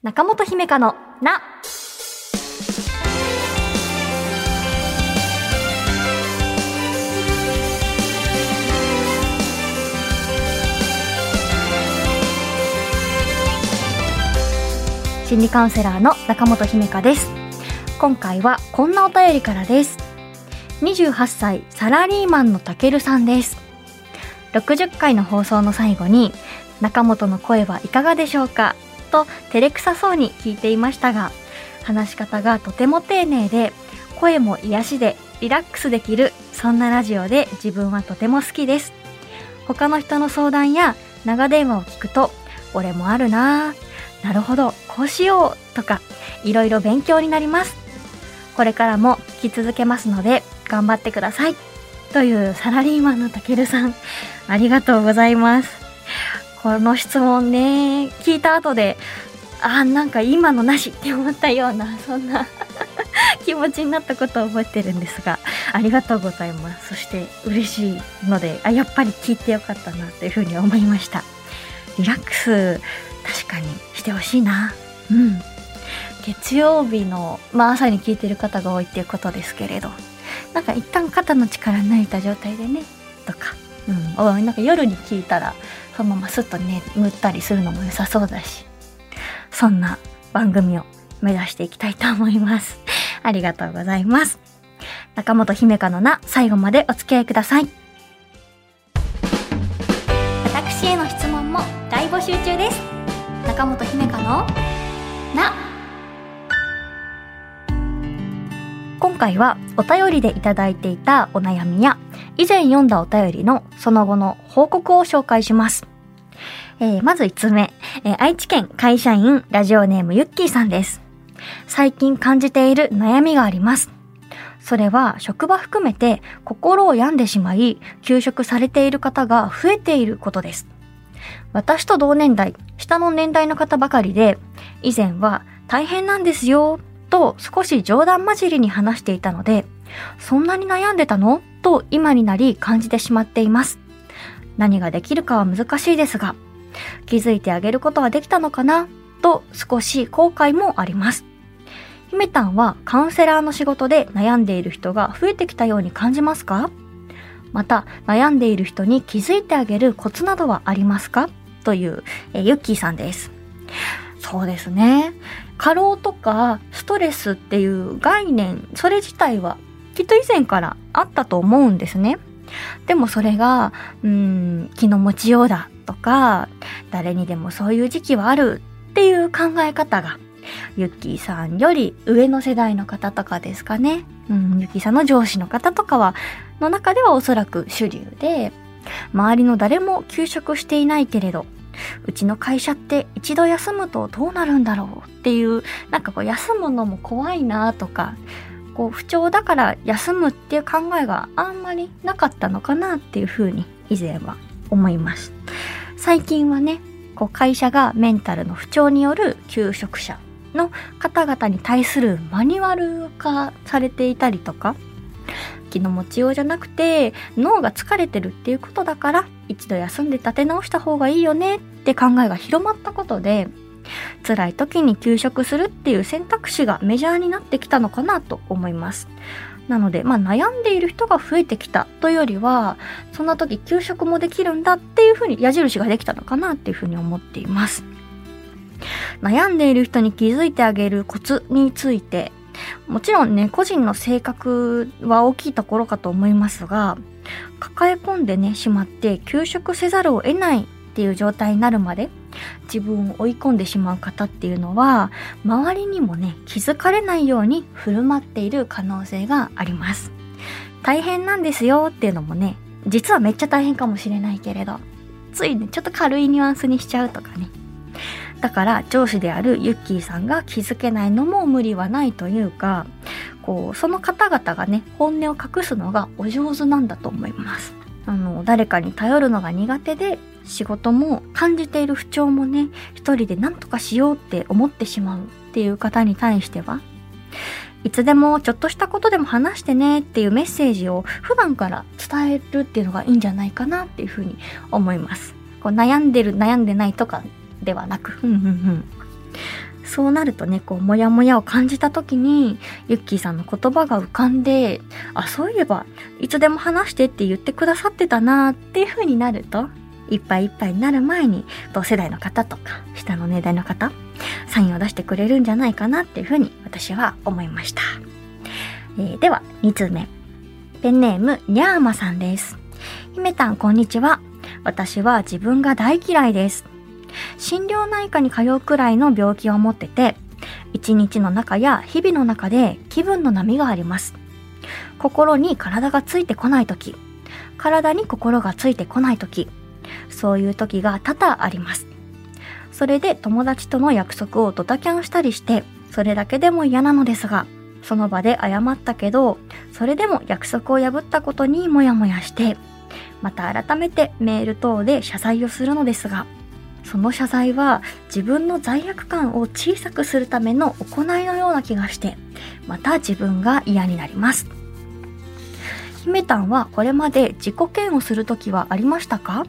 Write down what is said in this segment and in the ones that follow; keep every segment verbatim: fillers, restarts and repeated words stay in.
中本姫香のな。心理カウンセラーの中本姫香です。今回はこんなお便りからです。にじゅうはっさいサラリーマンのたけるさんです。ろくじゅっかいの放送の最後に中本の声はいかがでしょうかと照れくさそうに聞いていましたが、話し方がとても丁寧で声も癒しでリラックスできる、そんなラジオで自分はとても好きです。他の人の相談や長電話を聞くと俺もあるなぁ、なるほどこうしようとかいろいろ勉強になります。これからも聞き続けますので頑張ってくださいというサラリーマンのたけるさん、ありがとうございます。この質問ね、聞いた後であーなんか今のなしって思ったような、そんな気持ちになったことを覚えてるんですが、ありがとうございます。そして嬉しいので、あやっぱり聞いてよかったなというふうに思いました。リラックス確かにしてほしいな。うん。月曜日の、まあ、朝に聞いてる方が多いっていうことですけれど、なんか一旦肩の力抜いた状態でねとか、うん、なんか夜に聞いたらそのまますっと眠ったりするのも良さそうだし、そんな番組を目指していきたいと思います。ありがとうございます。中本姫香のな、最後までお付き合いください。私への質問も大募集中です。中本姫香のな。今回はお便りでいただいていたお悩みや以前読んだお便りのその後の報告を紹介します。えー、まずひとつめ、えー、愛知県会社員ラジオネームゆっきーさんです。最近感じている悩みがあります。それは職場含めて心を病んでしまい休職されている方が増えていることです。私と同年代、下の年代の方ばかりで、以前は大変なんですよと少し冗談交じりに話していたので、そんなに悩んでたのと今になり感じてしまっています。何ができるかは難しいですが、気づいてあげることはできたのかなと少し後悔もあります。ひめたんはカウンセラーの仕事で悩んでいる人が増えてきたように感じますか？また悩んでいる人に気づいてあげるコツなどはありますか？というえユッキーさんです。そうですね、過労とかストレスっていう概念、それ自体はきっと以前からあったと思うんですね。でもそれがうーん気の持ちようだとか、誰にでもそういう時期はあるっていう考え方がゆっきーさんより上の世代の方とかですかね、うん、ゆっきーさんの上司の方とかはの中ではおそらく主流で、周りの誰も休職していないけれど、うちの会社って一度休むとどうなるんだろうっていう、なんかこう休むのも怖いなとか、こう不調だから休むっていう考えがあんまりなかったのかなっていうふうに以前は思います。最近はね、こう会社がメンタルの不調による休職者の方々に対するマニュアル化されていたりとか、気の持ちようじゃなくて脳が疲れてるっていうことだから、一度休んで立て直した方がいいよねって考えが広まったことで、辛い時に休職するっていう選択肢がメジャーになってきたのかなと思います。なので、まあ、悩んでいる人が増えてきたというよりは、そんな時休職もできるんだっていうふうに矢印ができたのかなっていうふうに思っています。悩んでいる人に気づいてあげるコツについて、もちろんね、個人の性格は大きいところかと思いますが、抱え込んでねしまって休職せざるを得ないっていう状態になるまで自分を追い込んでしまう方っていうのは、周りにもね気づかれないように振る舞っている可能性があります。大変なんですよっていうのもね、実はめっちゃ大変かもしれないけれど、ついねちょっと軽いニュアンスにしちゃうとかね。だから上司であるユッキーさんが気づけないのも無理はないというか、こうその方々がね本音を隠すのがお上手なんだと思います。あの誰かに頼るのが苦手で、仕事も感じている不調もね一人で何とかしようって思ってしまうっていう方に対しては、いつでもちょっとしたことでも話してねっていうメッセージを普段から伝えるっていうのがいいんじゃないかなっていうふうに思います。こう悩んでる悩んでないとかではなく、うんうんうん、そうなるとね、こうモヤモヤを感じた時にユッキーさんの言葉が浮かんで、あ、そういえばいつでも話してって言ってくださってたなっていう風になると、いっぱいいっぱいになる前に同世代の方とか下の年代の方、サインを出してくれるんじゃないかなっていう風に私は思いました。えー、ではに通目、ペンネームにゃーまさんです。ひめたんこんにちは。私は自分が大嫌いです。心療内科に通うくらいの病気を持ってて、一日の中や日々の中で気分の波があります。心に体がついてこないとき、体に心がついてこないとき、そういうときが多々あります。それで友達との約束をドタキャンしたりして、それだけでも嫌なのですが、その場で謝ったけど、それでも約束を破ったことにモヤモヤして、また改めてメール等で謝罪をするのですが、その謝罪は自分の罪悪感を小さくするための行いのような気がして、また自分が嫌になります。ひめたんはこれまで自己嫌悪するときはありましたか？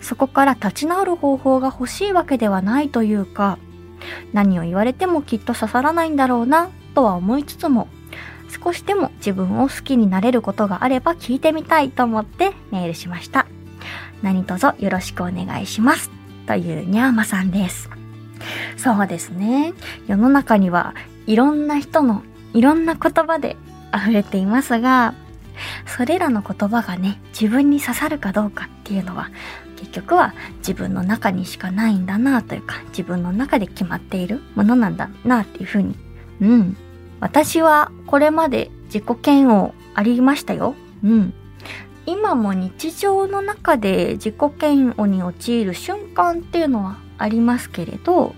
そこから立ち直る方法が欲しいわけではないというか、何を言われてもきっと刺さらないんだろうなとは思いつつも、少しでも自分を好きになれることがあれば聞いてみたいと思ってメールしました。何卒よろしくお願いします。というにゃーまさんです。そうですね、世の中にはいろんな人のいろんな言葉で溢れていますが、それらの言葉がね、自分に刺さるかどうかっていうのは、結局は自分の中にしかないんだなというか、自分の中で決まっているものなんだなっていうふうに、うん、私はこれまで自己嫌悪ありましたよ。うん今も日常の中で自己嫌悪に陥る瞬間っていうのはありますけれど、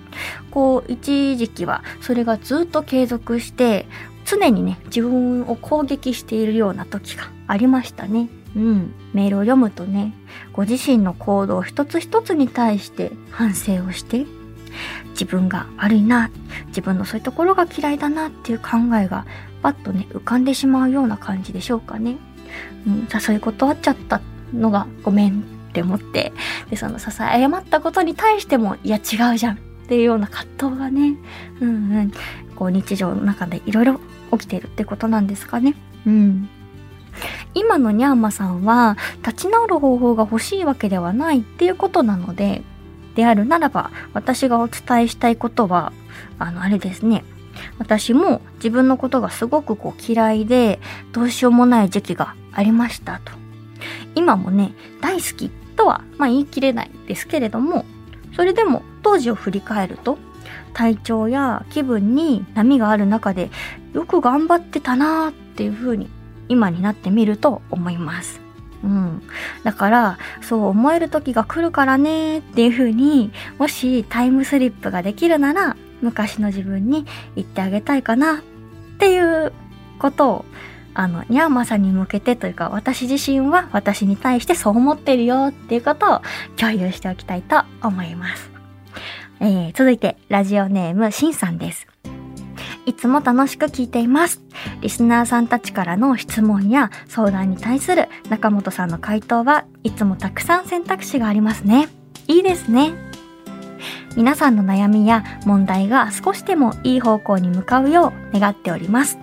こう一時期はそれがずっと継続して、常にね、自分を攻撃しているような時がありましたね。うん。メールを読むとね、ご自身の行動一つ一つに対して反省をして、自分が悪いな、自分のそういうところが嫌いだなっていう考えがパッとね、浮かんでしまうような感じでしょうかね。うん、誘い断っちゃったのがごめんって思って、でその支え謝ったことに対しても、いや違うじゃんっていうような葛藤がね、うんうん、こう日常の中でいろいろ起きているってことなんですかね。うん、今のにゃーまさんは立ち直る方法が欲しいわけではないっていうことなので、であるならば私がお伝えしたいことは、あのあれですね、私も自分のことがすごくこう嫌いで、どうしようもない時期がありましたと。今もね、大好きとはまあ言い切れないですけれども、それでも当時を振り返ると、体調や気分に波がある中でよく頑張ってたなーっていう風に今になってみると思います。うん、だからそう思える時が来るからねーっていう風に、もしタイムスリップができるなら昔の自分に言ってあげたいかなっていうことを、あのにゃーまさんに向けてというか、私自身は私に対してそう思ってるよっていうことを共有しておきたいと思います。えー、続いてラジオネームしんさんです。いつも楽しく聞いています。リスナーさんたちからの質問や相談に対する中本さんの回答は、いつもたくさん選択肢がありますね。いいですね。皆さんの悩みや問題が少しでもいい方向に向かうよう願っております。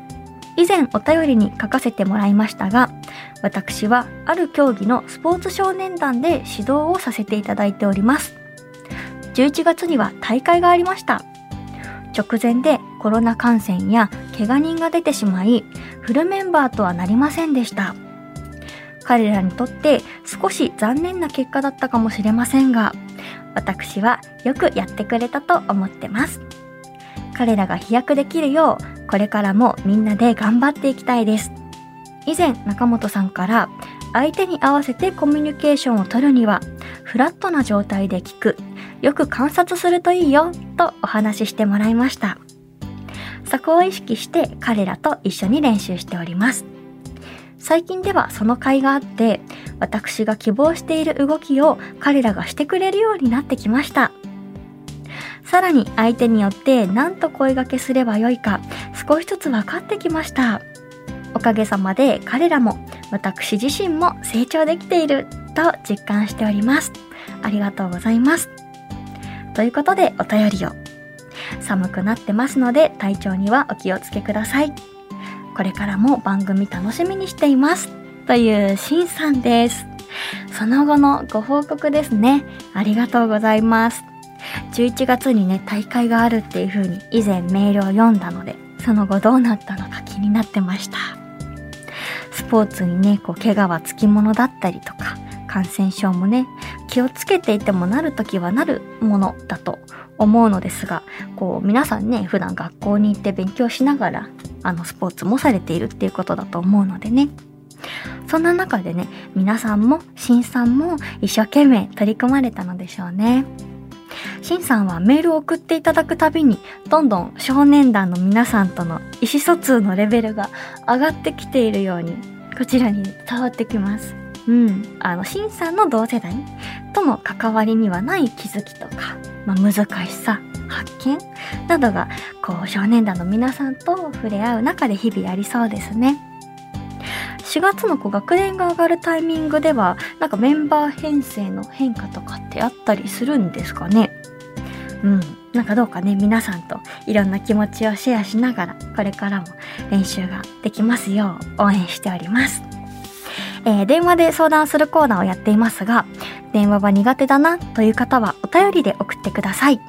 以前お便りに書かせてもらいましたが、私はある競技のスポーツ少年団で指導をさせていただいております。じゅういちがつには大会がありました。直前でコロナ感染や怪我人が出てしまい、フルメンバーとはなりませんでした。彼らにとって少し残念な結果だったかもしれませんが、私はよくやってくれたと思ってます。彼らが飛躍できるよう、これからもみんなで頑張っていきたいです。以前中本さんから、相手に合わせてコミュニケーションを取るにはフラットな状態で聞く、よく観察するといいよとお話ししてもらいました。そこを意識して彼らと一緒に練習しております。最近ではその会があって、私が希望している動きを彼らがしてくれるようになってきました。さらに相手によって何と声掛けすればよいか、少しずつ分かってきました。おかげさまで彼らも私自身も成長できていると実感しております。ありがとうございます。ということでお便りを寒くなってますので体調にはお気をつけください。これからも番組楽しみにしていますというしんさんです。その後のご報告ですね。ありがとうございます。じゅういちがつにね、大会があるっていう風に以前メールを読んだので、その後どうなったのか気になってました。スポーツにね、こう怪我はつきものだったりとか、感染症もね、気をつけていてもなるときはなるものだと思うのですが、こう皆さんね、普段学校に行って勉強しながらあのスポーツもされているっていうことだと思うのでね、そんな中でね、皆さんもしんさんも一生懸命取り組まれたのでしょうね。しんさんはメールを送っていただくたびにどんどん少年団の皆さんとの意思疎通のレベルが上がってきているようにこちらに伝わってきます。うん、あのしんさんの同世代との関わりにはない気づきとか、まあ、難しさ、発見などがこう少年団の皆さんと触れ合う中で日々ありそうですね。しがつのこう学年が上がるタイミングではなんかメンバー編成の変化とかってあったりするんですかね。うん、なんかどうかね、皆さんといろんな気持ちをシェアしながらこれからも練習ができますよう応援しております。えー、電話で相談するコーナーをやっていますが、電話は苦手だなという方はお便りで送ってください。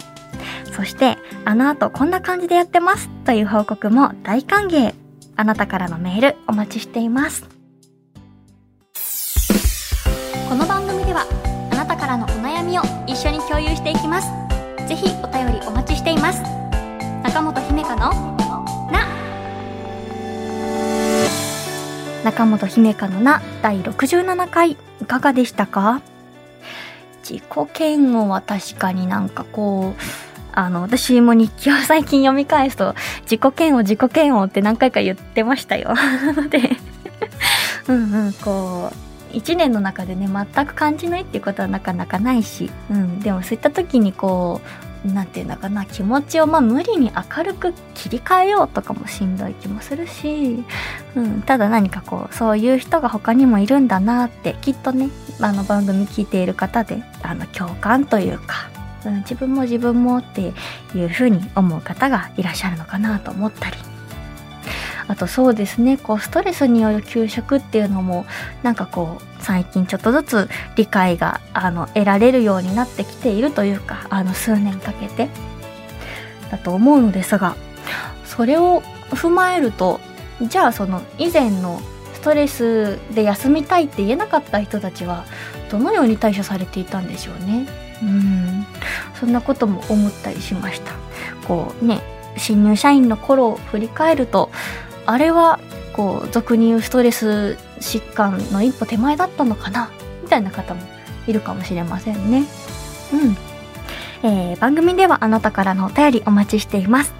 そしてあの後こんな感じでやってますという報告も大歓迎。あなたからのメールお待ちしています。この番組ではあなたからのお悩みを一緒に共有していきます。ぜひお便りお待ちしています。中本姫香のな中本姫香のなだいろくじゅうななかいいかがでしたか？自己嫌悪は確かになんかこうあの私も日記を最近読み返すと自己嫌悪自己嫌悪って何回か言ってましたよでうんうんこういちねんの中でね全く感じないっていうことはなかなかないし、うん、でもそういった時にこうなんていうのかな、気持ちをまあ無理に明るく切り替えようとかもしんどい気もするし、うん、ただ何かこうそういう人が他にもいるんだなってきっとねあの番組聞いている方であの共感というか。自分も自分もっていう風に思う方がいらっしゃるのかなと思ったり、あとそうですね、こうストレスによる休職っていうのもなんかこう最近ちょっとずつ理解があの得られるようになってきているというか、あの数年かけてだと思うのですが、それを踏まえるとじゃあその以前のストレスで休みたいって言えなかった人たちはどのように対処されていたんでしょうね。うん、そんなことも思ったりしました。こうね、新入社員の頃を振り返るとあれはこう俗に言うストレス疾患の一歩手前だったのかなみたいな方もいるかもしれませんね。うん、えー、番組ではあなたからのお便りお待ちしています。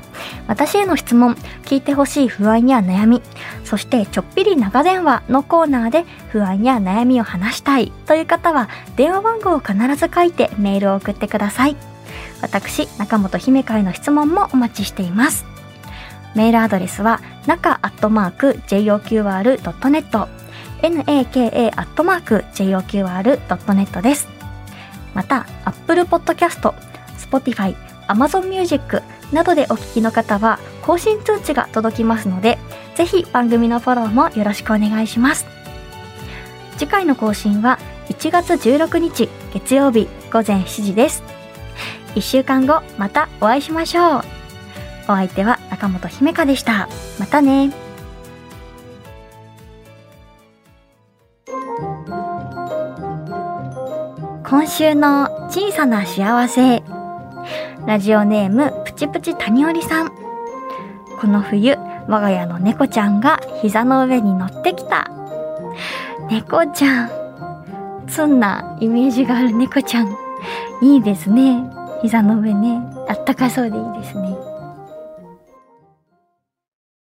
私への質問、聞いてほしい不安や悩み、そしてちょっぴり長電話のコーナーで不安や悩みを話したいという方は電話番号を必ず書いてメールを送ってください。私中本姫香への質問もお待ちしています。メールアドレスはなか アットマーク ジェイオーキューアール ドットネット エヌエーケーエー アットマーク ジェイオーキューアール ドットネット です。また アップルポッドキャスト、Spotify、AmazonMusicなどでお聞きの方は更新通知が届きますので、ぜひ番組のフォローもよろしくお願いします。次回の更新はいちがつじゅうろくにち月曜日ごぜんしちじです。いっしゅうかんごまたお会いしましょう。お相手は中本姫香でした。またね。今週の小さな幸せ。ラジオネームプチプチ谷織さん。この冬我が家の猫ちゃんが膝の上に乗ってきた。猫ちゃん、そんなイメージがある猫ちゃんいいですね。膝の上ね、あったかそうでいいですね。